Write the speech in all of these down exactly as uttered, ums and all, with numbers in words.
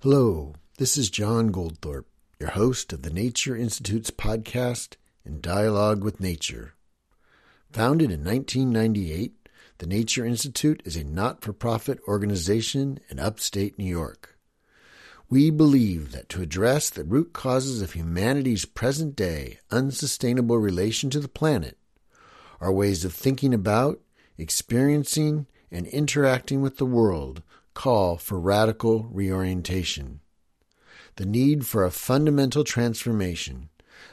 Hello, this is John Goldthorpe, your host of the Nature Institute's podcast, In Dialogue with Nature. Founded in nineteen ninety-eight, the Nature Institute is a not-for-profit organization in upstate New York. We believe that to address the root causes of humanity's present-day unsustainable relation to the planet, our ways of thinking about, experiencing, and interacting with the world call for radical reorientation. The need for a fundamental transformation,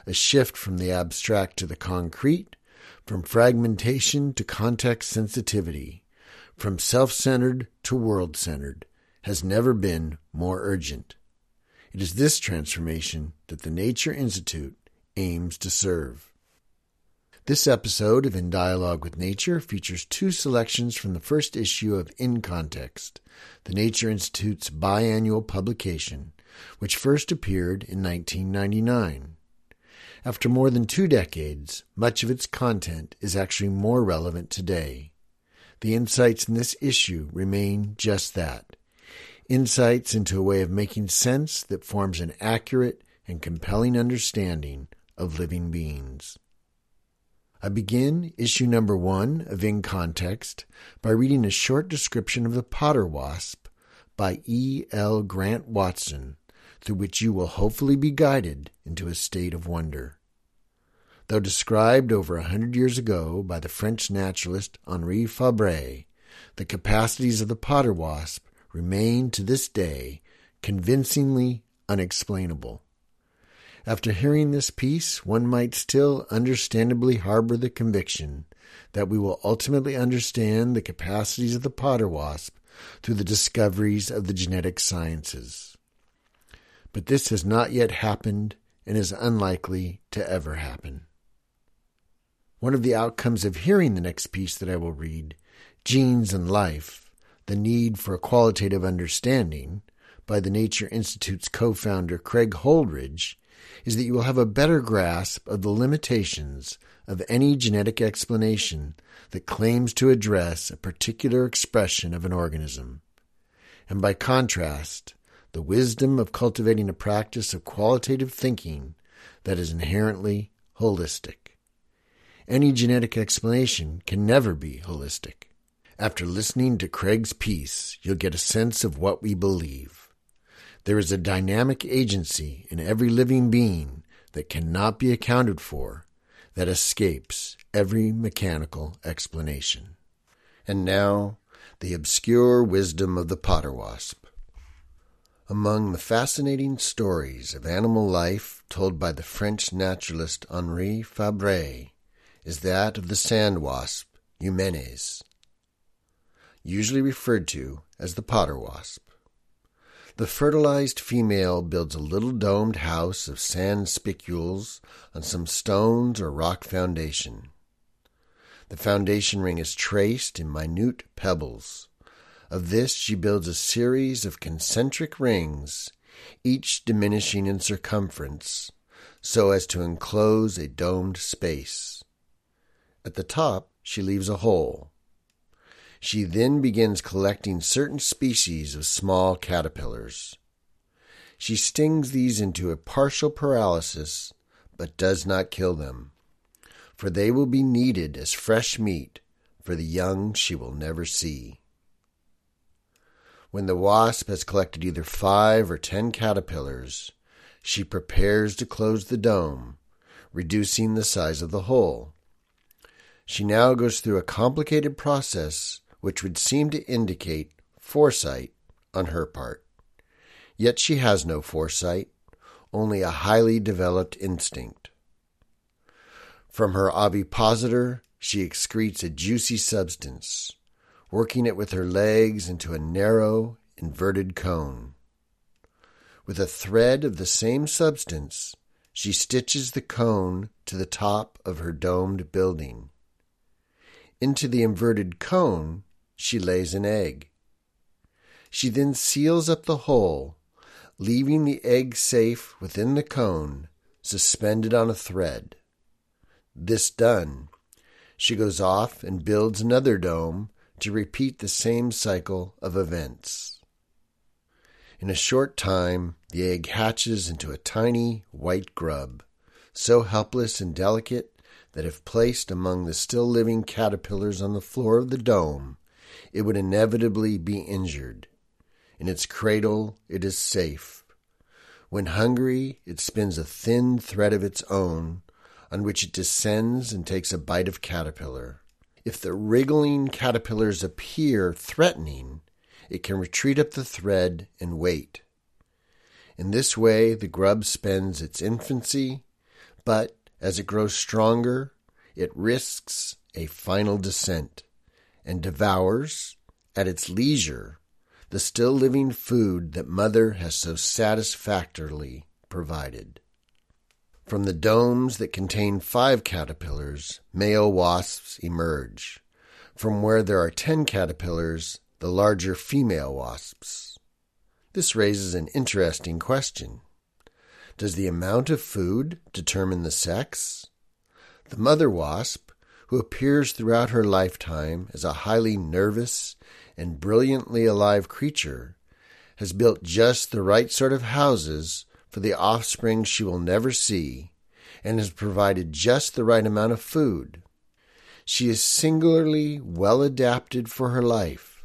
a shift from the abstract to the concrete, from fragmentation to context sensitivity, from self-centered to world-centered, has never been more urgent. It is this transformation that the Nature Institute aims to serve. This episode of In Dialogue with Nature features two selections from the first issue of In Context, the Nature Institute's biannual publication, which first appeared in nineteen ninety-nine. After more than two decades, much of its content is actually more relevant today. The insights in this issue remain just that, insights into a way of making sense that forms an accurate and compelling understanding of living beings. I begin issue number one of In Context by reading a short description of the potter wasp by E. L. Grant Watson, through which you will hopefully be guided into a state of wonder. Though described over a hundred years ago by the French naturalist Henri Fabre, the capacities of the potter wasp remain to this day convincingly unexplainable. After hearing this piece, one might still understandably harbor the conviction that we will ultimately understand the capacities of the potter wasp through the discoveries of the genetic sciences. But this has not yet happened and is unlikely to ever happen. One of the outcomes of hearing the next piece that I will read, Genes and Life, The Need for Qualitative Understanding, by the Nature Institute's co-founder Craig Holdrege, is that you will have a better grasp of the limitations of any genetic explanation that claims to address a particular expression of an organism. And by contrast, the wisdom of cultivating a practice of qualitative thinking that is inherently holistic. Any genetic explanation can never be holistic. After listening to Craig's piece, you'll get a sense of what we believe. There is a dynamic agency in every living being that cannot be accounted for, that escapes every mechanical explanation. And now, the obscure wisdom of the potter wasp. Among the fascinating stories of animal life told by the French naturalist Henri Fabre is that of the sand wasp, Eumenes, usually referred to as the potter wasp. The fertilized female builds a little domed house of sand spicules on some stones or rock foundation. The foundation ring is traced in minute pebbles. Of this she builds a series of concentric rings, each diminishing in circumference, so as to enclose a domed space. At the top she leaves a hole. She then begins collecting certain species of small caterpillars. She stings these into a partial paralysis, but does not kill them, for they will be needed as fresh meat for the young she will never see. When the wasp has collected either five or ten caterpillars, she prepares to close the dome, reducing the size of the hole. She now goes through a complicated process which would seem to indicate foresight on her part. Yet she has no foresight, only a highly developed instinct. From her ovipositor, she excretes a juicy substance, working it with her legs into a narrow, inverted cone. With a thread of the same substance, she stitches the cone to the top of her domed building. Into the inverted cone, she lays an egg. She then seals up the hole, leaving the egg safe within the cone, suspended on a thread. This done, she goes off and builds another dome to repeat the same cycle of events. In a short time, the egg hatches into a tiny white grub, so helpless and delicate that if placed among the still living caterpillars on the floor of the dome, it would inevitably be injured. In its cradle, it is safe. When hungry, it spins a thin thread of its own, on which it descends and takes a bite of caterpillar. If the wriggling caterpillars appear threatening, it can retreat up the thread and wait. In this way, the grub spends its infancy, but as it grows stronger, it risks a final descent and devours, at its leisure, the still living food that mother has so satisfactorily provided. From the domes that contain five caterpillars, male wasps emerge. From where there are ten caterpillars, the larger female wasps. This raises an interesting question. Does the amount of food determine the sex? The mother wasp, who appears throughout her lifetime as a highly nervous and brilliantly alive creature, has built just the right sort of houses for the offspring she will never see, and has provided just the right amount of food. She is singularly well adapted for her life.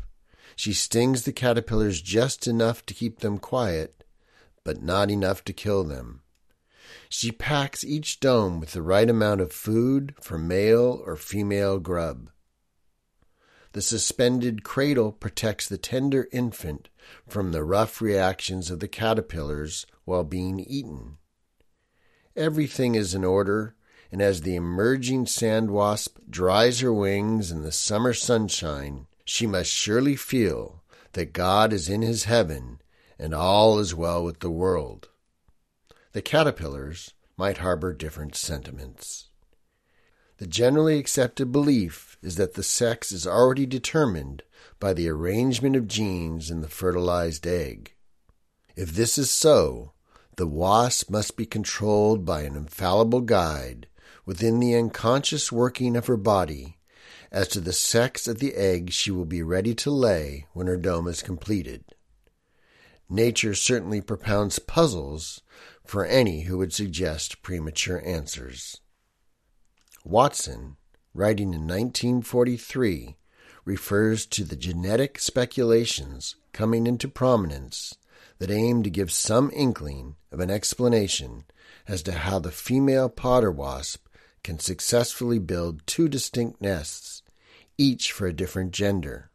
She stings the caterpillars just enough to keep them quiet, but not enough to kill them. She packs each dome with the right amount of food for male or female grub. The suspended cradle protects the tender infant from the rough reactions of the caterpillars while being eaten. Everything is in order, and as the emerging sand wasp dries her wings in the summer sunshine, she must surely feel that God is in his heaven and all is well with the world. The caterpillars might harbor different sentiments. The generally accepted belief is that the sex is already determined by the arrangement of genes in the fertilized egg. If this is so, the wasp must be controlled by an infallible guide within the unconscious working of her body as to the sex of the egg she will be ready to lay when her dome is completed. Nature certainly propounds puzzles for any who would suggest premature answers. Watson, writing in nineteen forty-three, refers to the genetic speculations coming into prominence that aim to give some inkling of an explanation as to how the female potter wasp can successfully build two distinct nests, each for a different gender.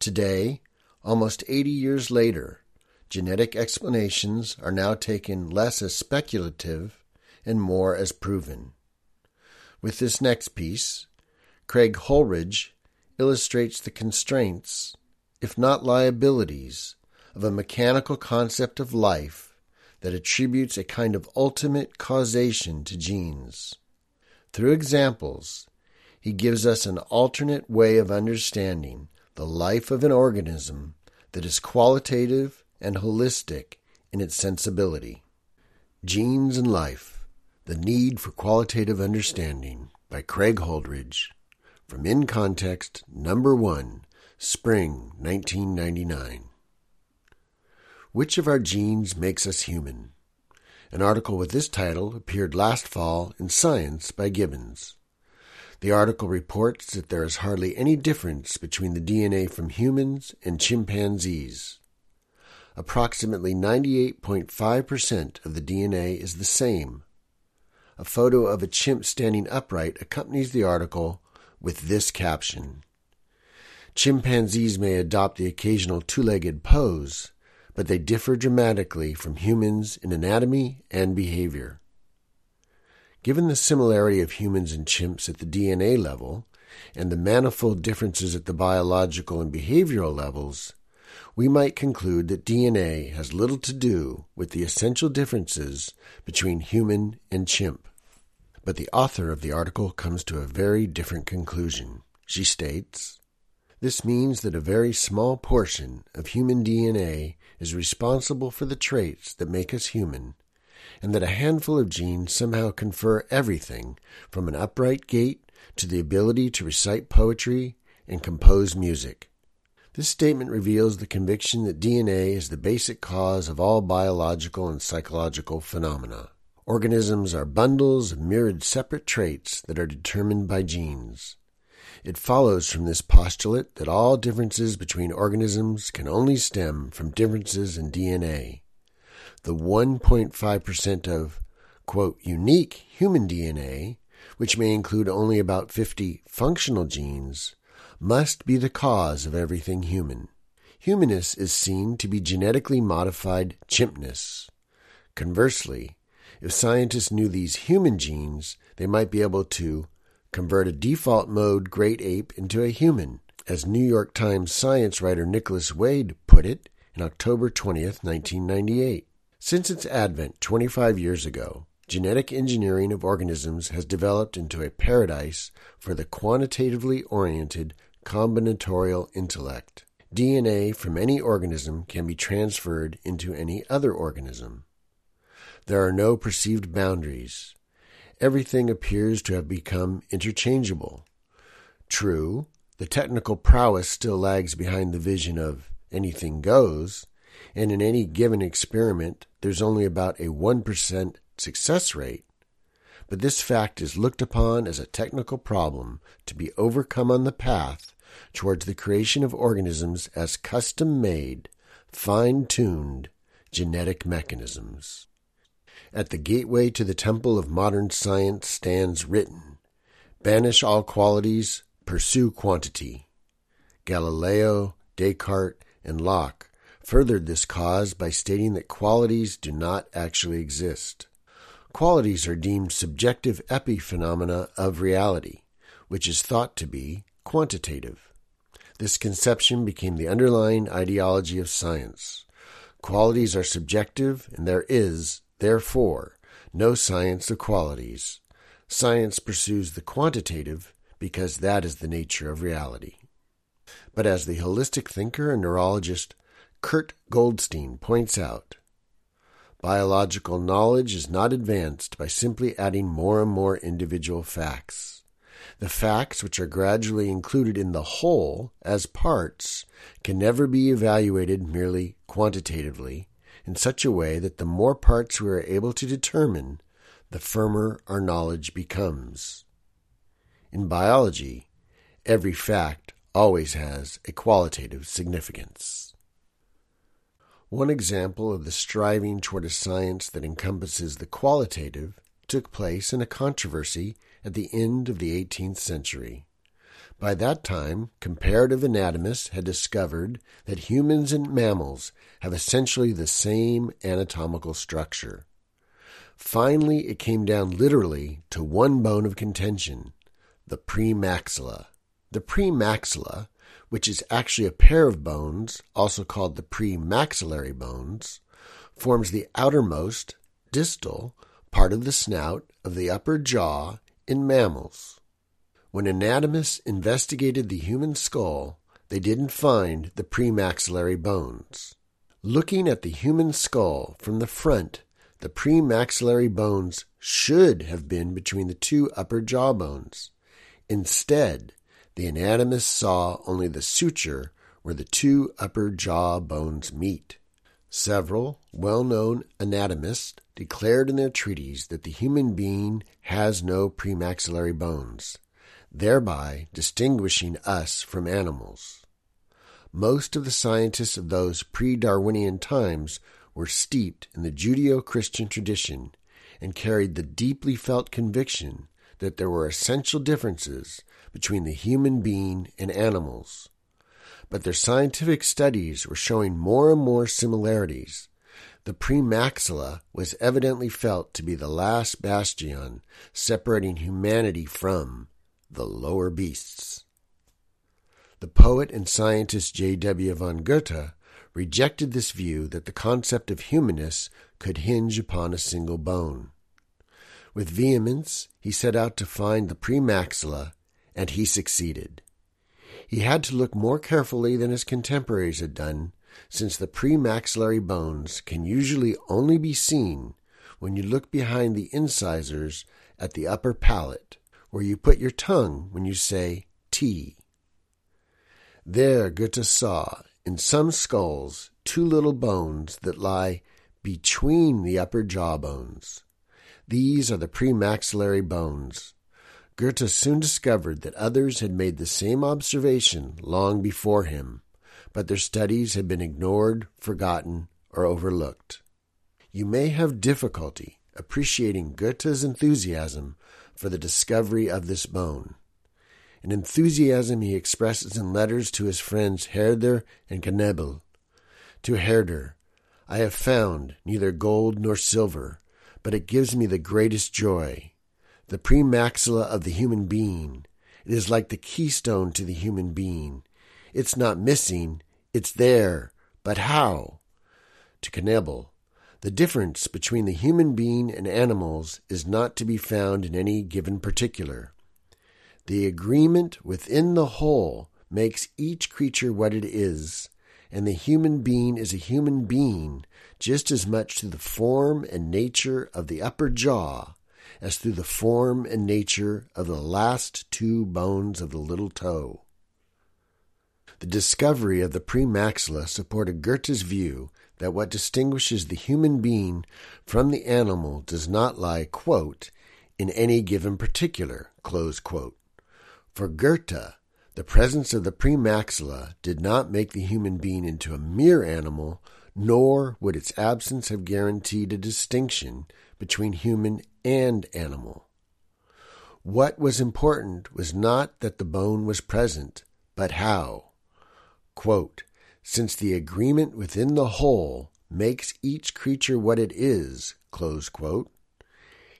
Today, almost eighty years later, genetic explanations are now taken less as speculative and more as proven. With this next piece, Craig Holdrege illustrates the constraints, if not liabilities, of a mechanical concept of life that attributes a kind of ultimate causation to genes. Through examples, he gives us an alternate way of understanding the life of an organism that is qualitative and holistic in its sensibility. Genes and Life, The Need for Qualitative Understanding by Craig Holdrege, from In Context, Number one, Spring nineteen ninety-nine. Which of our genes makes us human? An article with this title appeared last fall in Science by Gibbons. The article reports that there is hardly any difference between the D N A from humans and chimpanzees. Approximately ninety-eight point five percent of the D N A is the same. A photo of a chimp standing upright accompanies the article with this caption: "Chimpanzees may adopt the occasional two-legged pose, but they differ dramatically from humans in anatomy and behavior." Given the similarity of humans and chimps at the D N A level, and the manifold differences at the biological and behavioral levels, we might conclude that D N A has little to do with the essential differences between human and chimp. But the author of the article comes to a very different conclusion. She states, "This means that a very small portion of human D N A is responsible for the traits that make us human, and that a handful of genes somehow confer everything from an upright gait to the ability to recite poetry and compose music. This statement reveals the conviction that D N A is the basic cause of all biological and psychological phenomena. Organisms are bundles of mirrored separate traits that are determined by genes. It follows from this postulate that all differences between organisms can only stem from differences in D N A. The one point five percent of, quote, unique human D N A, which may include only about fifty functional genes, must be the cause of everything human. Humanness is seen to be genetically modified chimpness. Conversely, if scientists knew these human genes, they might be able to convert a default mode great ape into a human. As New York Times science writer Nicholas Wade put it in October twentieth, nineteen ninety-eight, since its advent twenty-five years ago, genetic engineering of organisms has developed into a paradise for the quantitatively oriented combinatorial intellect. D N A from any organism can be transferred into any other organism. There are no perceived boundaries. Everything appears to have become interchangeable. True, the technical prowess still lags behind the vision of anything goes, and in any given experiment, there's only about a one percent success rate, but this fact is looked upon as a technical problem to be overcome on the path towards the creation of organisms as custom-made, fine-tuned genetic mechanisms. At the gateway to the temple of modern science stands written, "Banish all qualities, pursue quantity." Galileo, Descartes, and Locke furthered this cause by stating that qualities do not actually exist. Qualities are deemed subjective epiphenomena of reality, which is thought to be quantitative. This conception became the underlying ideology of science. Qualities are subjective, and there is, therefore, no science of qualities. Science pursues the quantitative because that is the nature of reality. But as the holistic thinker and neurologist Kurt Goldstein points out, biological knowledge is not advanced by simply adding more and more individual facts. The facts, which are gradually included in the whole as parts, can never be evaluated merely quantitatively in such a way that the more parts we are able to determine, the firmer our knowledge becomes. In biology, every fact always has a qualitative significance. One example of the striving toward a science that encompasses the qualitative took place in a controversy at the end of the eighteenth century. By that time, comparative anatomists had discovered that humans and mammals have essentially the same anatomical structure. Finally, it came down literally to one bone of contention, the premaxilla. The premaxilla, which is actually a pair of bones, also called the premaxillary bones, forms the outermost, distal, part of the snout of the upper jaw in mammals. When anatomists investigated the human skull, they didn't find the premaxillary bones. Looking at the human skull from the front, the premaxillary bones should have been between the two upper jaw bones. Instead, the anatomist saw only the suture where the two upper jaw bones meet. Several well-known anatomists declared in their treatises that the human being has no premaxillary bones, thereby distinguishing us from animals. Most of the scientists of those pre-Darwinian times were steeped in the Judeo-Christian tradition and carried the deeply felt conviction that there were essential differences between the human being and animals. But their scientific studies were showing more and more similarities. The premaxilla was evidently felt to be the last bastion separating humanity from the lower beasts. The poet and scientist J W von Goethe rejected this view that the concept of humanness could hinge upon a single bone. With vehemence, he set out to find the premaxilla, and he succeeded. He had to look more carefully than his contemporaries had done, since the premaxillary bones can usually only be seen when you look behind the incisors at the upper palate, where you put your tongue when you say T. There Goethe saw, in some skulls, two little bones that lie between the upper jaw bones. These are the premaxillary bones. Goethe soon discovered that others had made the same observation long before him, but their studies had been ignored, forgotten, or overlooked. You may have difficulty appreciating Goethe's enthusiasm for the discovery of this bone, an enthusiasm he expresses in letters to his friends Herder and Knebel. To Herder, I have found neither gold nor silver, but it gives me the greatest joy. The premaxilla of the human being, it is like the keystone to the human being. It's not missing, it's there, but how? To Knebel, the difference between the human being and animals is not to be found in any given particular. The agreement within the whole makes each creature what it is, and the human being is a human being just as much through the form and nature of the upper jaw as through the form and nature of the last two bones of the little toe. The discovery of the premaxilla supported Goethe's view that what distinguishes the human being from the animal does not lie, quote, in any given particular, close quote. For Goethe, the presence of the premaxilla did not make the human being into a mere animal, nor would its absence have guaranteed a distinction between human and animal. What was important was not that the bone was present, but how. Quote, since the agreement within the whole makes each creature what it is, close quote,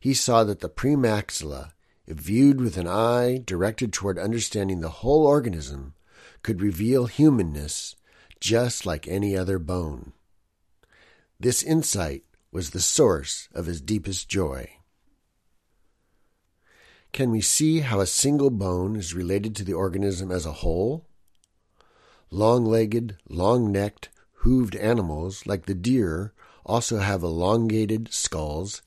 he saw that the premaxilla, if viewed with an eye directed toward understanding the whole organism, could reveal humanness just like any other bone. This insight was the source of his deepest joy. Can we see how a single bone is related to the organism as a whole? Long-legged, long-necked, hooved animals like the deer also have elongated skulls,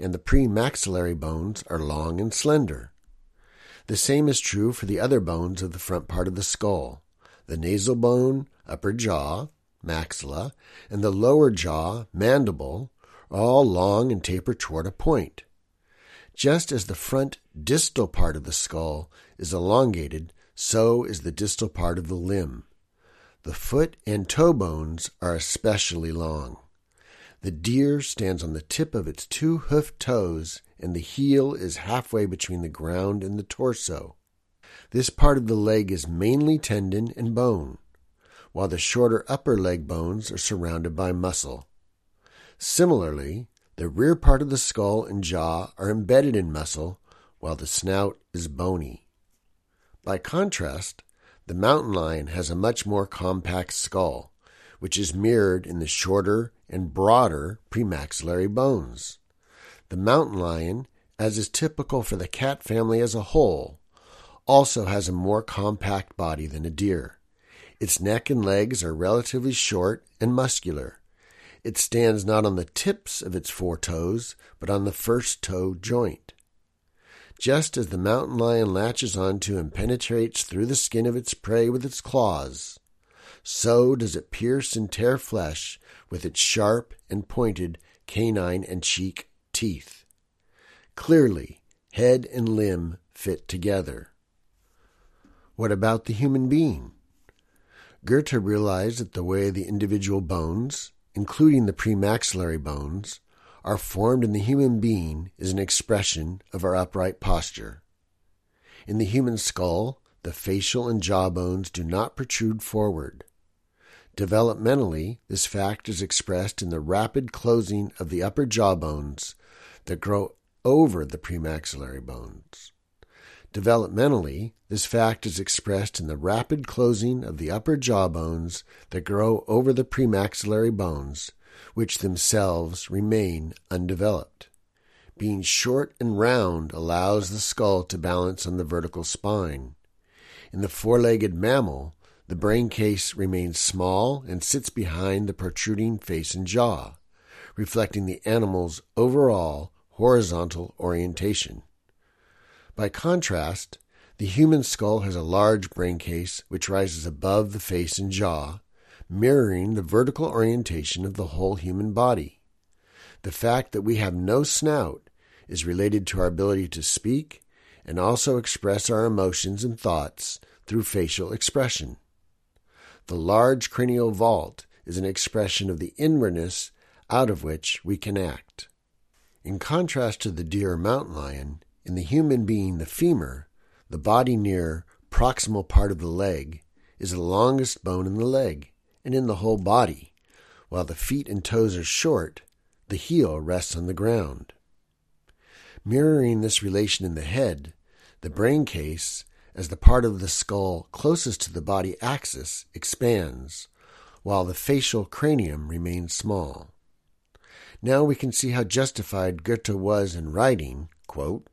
and the premaxillary bones are long and slender. The same is true for the other bones of the front part of the skull, the nasal bone, upper jaw, maxilla, and the lower jaw, mandible, are all long and taper toward a point. Just as the front distal part of the skull is elongated, so is the distal part of the limb. The foot and toe bones are especially long. The deer stands on the tip of its two hoofed toes, and the heel is halfway between the ground and the torso. This part of the leg is mainly tendon and bone, while the shorter upper leg bones are surrounded by muscle. Similarly, the rear part of the skull and jaw are embedded in muscle, while the snout is bony. By contrast, the mountain lion has a much more compact skull, which is mirrored in the shorter and broader premaxillary bones. The mountain lion, as is typical for the cat family as a whole, also has a more compact body than a deer. Its neck and legs are relatively short and muscular. It stands not on the tips of its four toes, but on the first toe joint. Just as the mountain lion latches onto and penetrates through the skin of its prey with its claws, so does it pierce and tear flesh with its sharp and pointed canine and cheek teeth. Clearly, head and limb fit together. What about the human being? Goethe realized that the way the individual bones, including the premaxillary bones, are formed in the human being is an expression of our upright posture. In the human skull, the facial and jaw bones do not protrude forward. Developmentally, this fact is expressed in the rapid closing of the upper jaw bones that grow over the premaxillary bones. Developmentally, this fact is expressed in the rapid closing of the upper jaw bones that grow over the premaxillary bones, which themselves remain undeveloped. Being short and round allows the skull to balance on the vertical spine. In the four-legged mammal, the brain case remains small and sits behind the protruding face and jaw, reflecting the animal's overall horizontal orientation. By contrast, The human skull has a large brain case which rises above the face and jaw, mirroring the vertical orientation of the whole human body. The fact that we have no snout is related to our ability to speak and also express our emotions and thoughts through facial expression. The large cranial vault is an expression of the inwardness out of which we can act. In contrast to the deer or mountain lion, in the human being the femur, the body near proximal part of the leg, is the longest bone in the leg and in the whole body, while the feet and toes are short, the heel rests on the ground. Mirroring this relation in the head, the brain case, as the part of the skull closest to the body axis, expands, while the facial cranium remains small. Now we can see how justified Goethe was in writing, quote,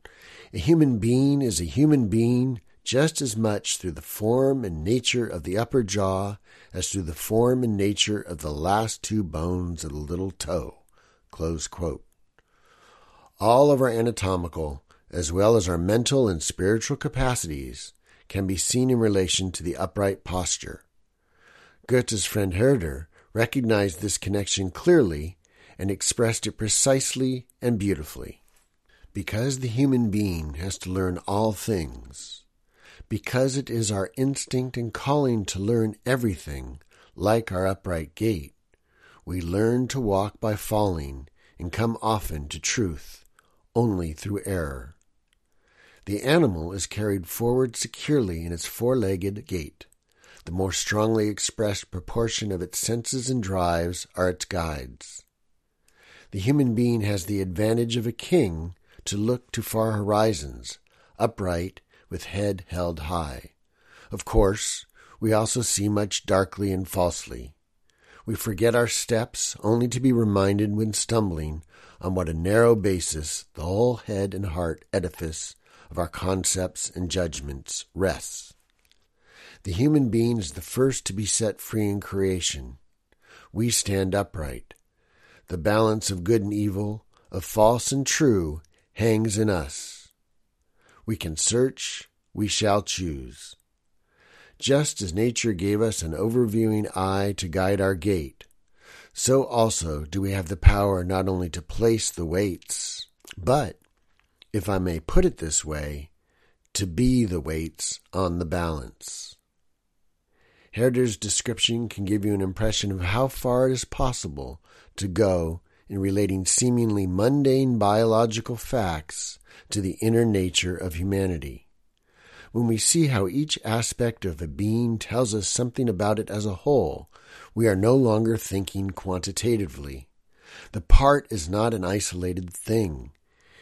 "A human being is a human being just as much through the form and nature of the upper jaw as through the form and nature of the last two bones of the little toe," close quote. All of our anatomical, as well as our mental and spiritual capacities, can be seen in relation to the upright posture. Goethe's friend Herder recognized this connection clearly and expressed it precisely and beautifully. Because the human being has to learn all things, because it is our instinct and calling to learn everything, like our upright gait, we learn to walk by falling and come often to truth only through error. The animal is carried forward securely in its four-legged gait. The more strongly expressed proportion of its senses and drives are its guides. The human being has the advantage of a king to look to far horizons, upright, with head held high. Of course, we also see much darkly and falsely. We forget our steps only to be reminded when stumbling on what a narrow basis the whole head and heart edifice of our concepts and judgments rests. The human being is the first to be set free in creation. We stand upright. The balance of good and evil, of false and true, hangs in us. We can search, we shall choose. Just as nature gave us an overviewing eye to guide our gait, so also do we have the power not only to place the weights, but, if I may put it this way, to be the weights on the balance. Herder's description can give you an impression of how far it is possible to go in relating seemingly mundane biological facts to the inner nature of humanity. When we see how each aspect of a being tells us something about it as a whole, we are no longer thinking quantitatively. The part is not an isolated thing.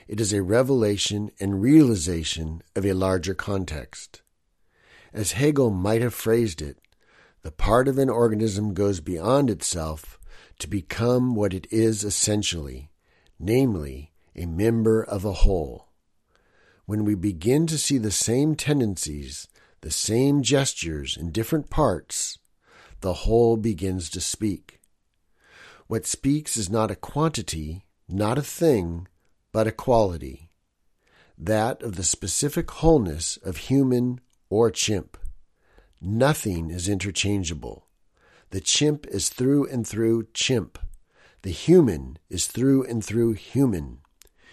It is a revelation and realization of a larger context. As Hegel might have phrased it, the part of an organism goes beyond itself to become what it is essentially, namely, a member of a whole. When we begin to see the same tendencies, the same gestures in different parts, the whole begins to speak. What speaks is not a quantity, not a thing, but a quality, that of the specific wholeness of human or chimp. Nothing is interchangeable. The chimp is through and through chimp. The human is through and through human.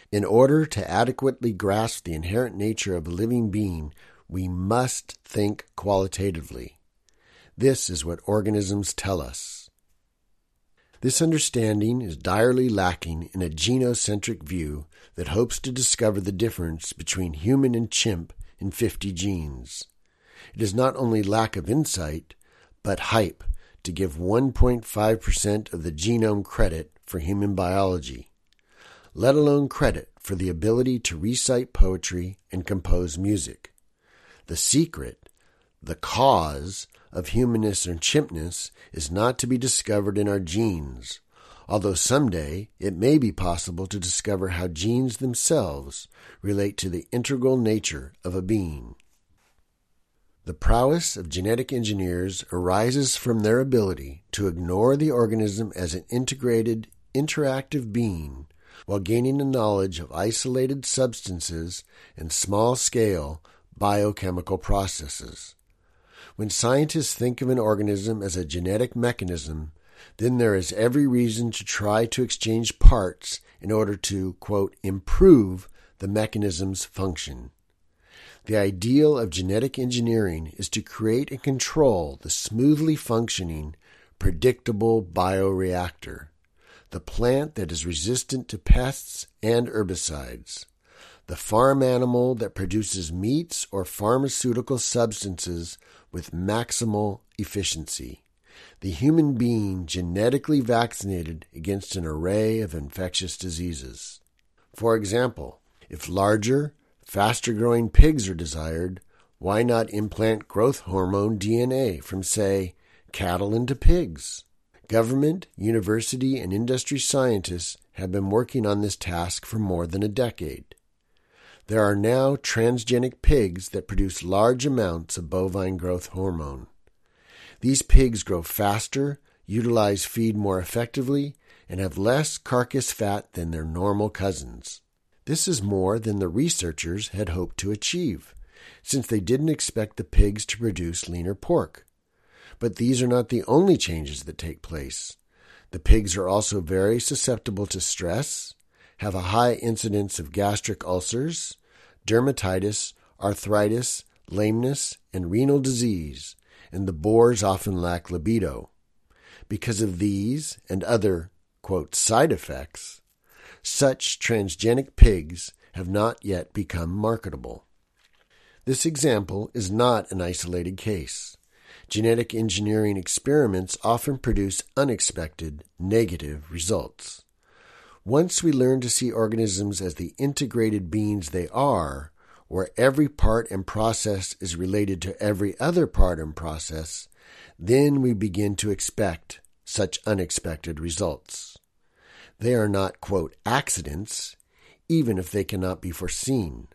In order to adequately grasp the inherent nature of a living being, we must think qualitatively. This is what organisms tell us. This understanding is direly lacking in a genocentric view that hopes to discover the difference between human and chimp in fifty genes. It is not only lack of insight, but hype to give one point five percent of the genome credit for human biology, let alone credit for the ability to recite poetry and compose music. The secret, the cause of humanness and chimpness is not to be discovered in our genes, although someday it may be possible to discover how genes themselves relate to the integral nature of a being. The prowess of genetic engineers arises from their ability to ignore the organism as an integrated, interactive being while gaining a knowledge of isolated substances and small-scale biochemical processes. When scientists think of an organism as a genetic mechanism, then there is every reason to try to exchange parts in order to, quote, improve the mechanism's function. The ideal of genetic engineering is to create and control the smoothly functioning, predictable bioreactor, the plant that is resistant to pests and herbicides, the farm animal that produces meats or pharmaceutical substances with maximal efficiency, the human being genetically vaccinated against an array of infectious diseases. For example, if larger, faster-growing pigs are desired, why not implant growth hormone D N A from, say, cattle into pigs? Government, university, and industry scientists have been working on this task for more than a decade. There are now transgenic pigs that produce large amounts of bovine growth hormone. These pigs grow faster, utilize feed more effectively, and have less carcass fat than their normal cousins. This is more than the researchers had hoped to achieve, since they didn't expect the pigs to produce leaner pork. But these are not the only changes that take place. The pigs are also very susceptible to stress, have a high incidence of gastric ulcers, dermatitis, arthritis, lameness, and renal disease, and the boars often lack libido. Because of these and other, quote, side effects, such transgenic pigs have not yet become marketable. This example is not an isolated case. Genetic engineering experiments often produce unexpected, negative results. Once we learn to see organisms as the integrated beings they are, where every part and process is related to every other part and process, then we begin to expect such unexpected results. They are not, quote, accidents, even if they cannot be foreseen.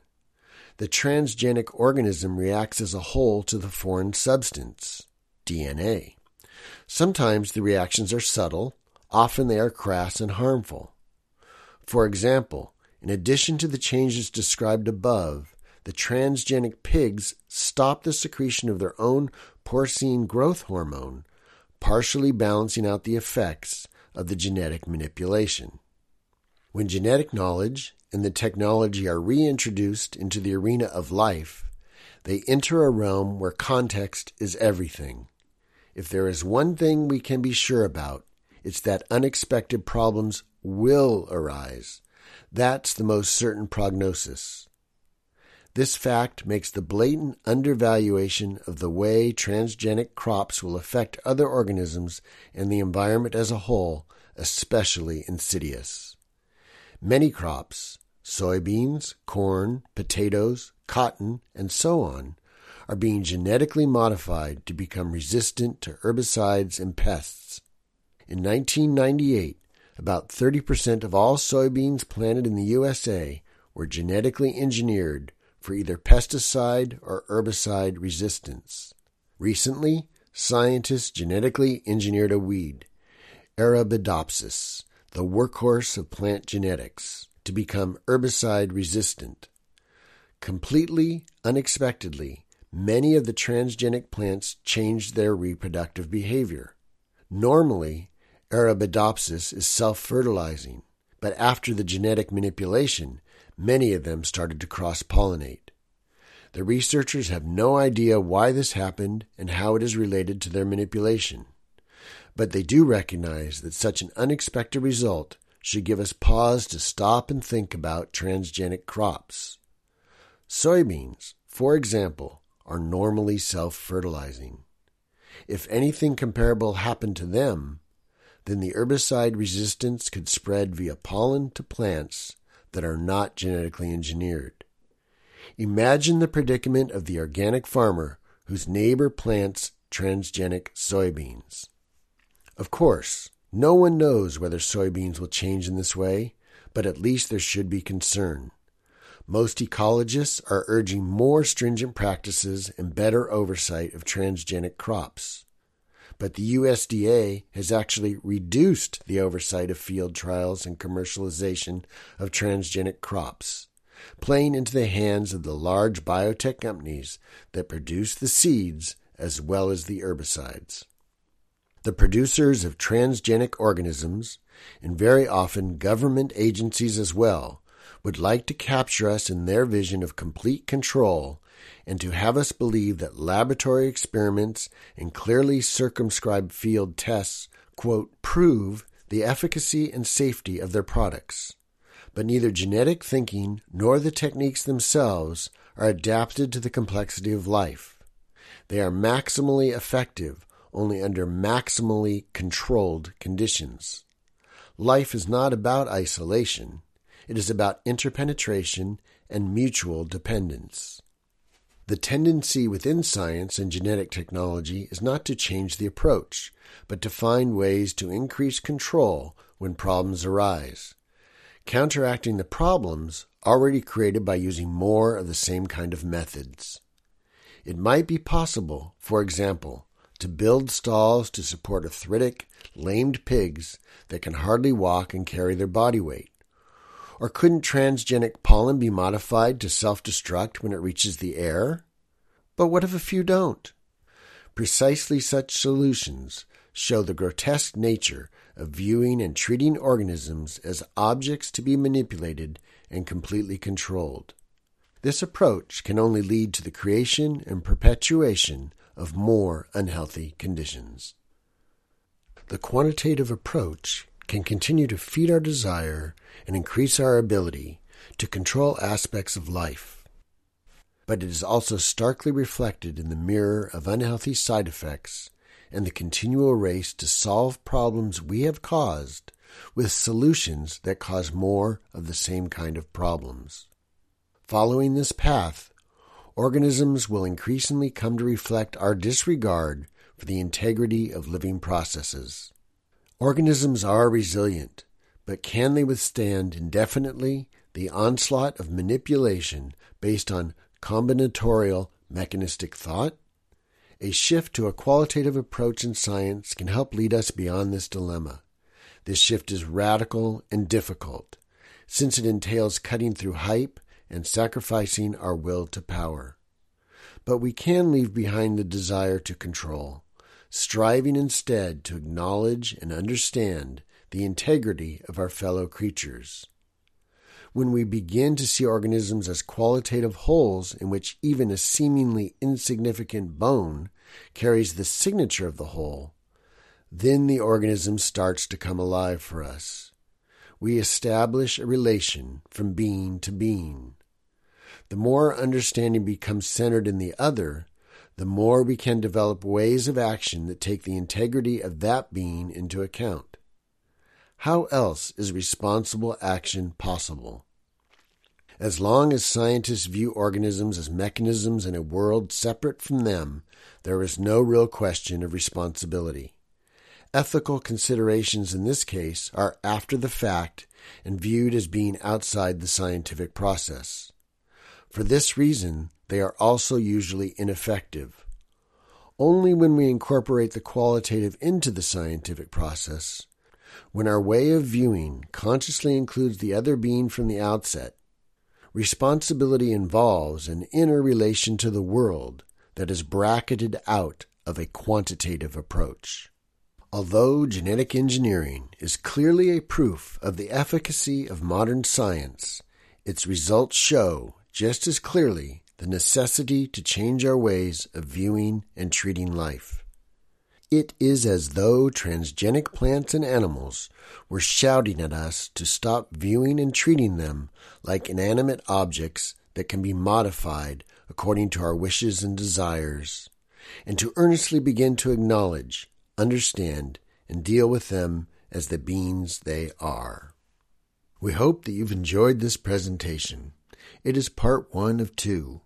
The transgenic organism reacts as a whole to the foreign substance, D N A. Sometimes the reactions are subtle, often they are crass and harmful. For example, in addition to the changes described above, the transgenic pigs stop the secretion of their own porcine growth hormone, partially balancing out the effects of the genetic manipulation. When genetic knowledge and the technology are reintroduced into the arena of life, they enter a realm where context is everything. If there is one thing we can be sure about, it's that unexpected problems will arise. That's the most certain prognosis. This fact makes the blatant undervaluation of the way transgenic crops will affect other organisms and the environment as a whole especially insidious. Many crops, soybeans, corn, potatoes, cotton, and so on, are being genetically modified to become resistant to herbicides and pests. In nineteen ninety-eight, about thirty percent of all soybeans planted in the U S A were genetically engineered for either pesticide or herbicide resistance. Recently, scientists genetically engineered a weed, Arabidopsis, the workhorse of plant genetics, to become herbicide resistant. Completely unexpectedly, many of the transgenic plants changed their reproductive behavior. Normally, Arabidopsis is self-fertilizing, but after the genetic manipulation, many of them started to cross-pollinate. The researchers have no idea why this happened and how it is related to their manipulation, but they do recognize that such an unexpected result should give us pause to stop and think about transgenic crops. Soybeans, for example, are normally self-fertilizing. If anything comparable happened to them, then the herbicide resistance could spread via pollen to plants that are not genetically engineered. Imagine the predicament of the organic farmer whose neighbor plants transgenic soybeans. Of course, no one knows whether soybeans will change in this way, but at least there should be concern. Most ecologists are urging more stringent practices and better oversight of transgenic crops. But the U S D A has actually reduced the oversight of field trials and commercialization of transgenic crops, playing into the hands of the large biotech companies that produce the seeds as well as the herbicides. The producers of transgenic organisms, and very often government agencies as well, would like to capture us in their vision of complete control and to have us believe that laboratory experiments and clearly circumscribed field tests, quote, prove the efficacy and safety of their products. But neither genetic thinking nor the techniques themselves are adapted to the complexity of life. They are maximally effective only under maximally controlled conditions. Life is not about isolation. It is about interpenetration and mutual dependence. The tendency within science and genetic technology is not to change the approach, but to find ways to increase control when problems arise, counteracting the problems already created by using more of the same kind of methods. It might be possible, for example, to build stalls to support arthritic, lamed pigs that can hardly walk and carry their body weight. Or couldn't transgenic pollen be modified to self-destruct when it reaches the air? But what if a few don't? Precisely such solutions show the grotesque nature of viewing and treating organisms as objects to be manipulated and completely controlled. This approach can only lead to the creation and perpetuation of more unhealthy conditions. The quantitative approach can continue to feed our desire and increase our ability to control aspects of life. But it is also starkly reflected in the mirror of unhealthy side effects and the continual race to solve problems we have caused with solutions that cause more of the same kind of problems. Following this path, organisms will increasingly come to reflect our disregard for the integrity of living processes. Organisms are resilient, but can they withstand indefinitely the onslaught of manipulation based on combinatorial mechanistic thought? A shift to a qualitative approach in science can help lead us beyond this dilemma. This shift is radical and difficult, since it entails cutting through hype and sacrificing our will to power. But we can leave behind the desire to control, striving instead to acknowledge and understand the integrity of our fellow creatures. When we begin to see organisms as qualitative wholes in which even a seemingly insignificant bone carries the signature of the whole, then the organism starts to come alive for us. We establish a relation from being to being. The more understanding becomes centered in the other, the more we can develop ways of action that take the integrity of that being into account. How else is responsible action possible? As long as scientists view organisms as mechanisms in a world separate from them, there is no real question of responsibility. Ethical considerations in this case are after the fact and viewed as being outside the scientific process. For this reason, they are also usually ineffective. Only when we incorporate the qualitative into the scientific process, when our way of viewing consciously includes the other being from the outset, responsibility involves an inner relation to the world that is bracketed out of a quantitative approach. Although genetic engineering is clearly a proof of the efficacy of modern science, its results show just as clearly the necessity to change our ways of viewing and treating life. It is as though transgenic plants and animals were shouting at us to stop viewing and treating them like inanimate objects that can be modified according to our wishes and desires, and to earnestly begin to acknowledge, understand, and deal with them as the beings they are. We hope that you've enjoyed this presentation. It is part one of two.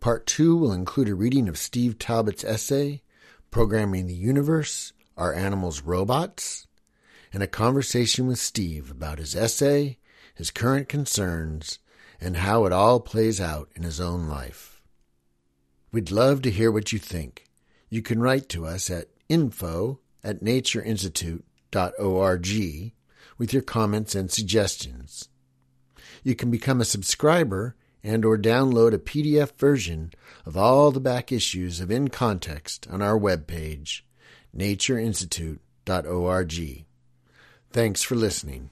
Part two will include a reading of Steve Talbot's essay, Programming the Universe, Are Animals Robots?, and a conversation with Steve about his essay, his current concerns, and how it all plays out in his own life. We'd love to hear what you think. You can write to us at info at natureinstitute.org with your comments and suggestions. you can become a subscriber and or download a P D F version of all the back issues of In Context on our webpage, nature institute dot org. Thanks for listening.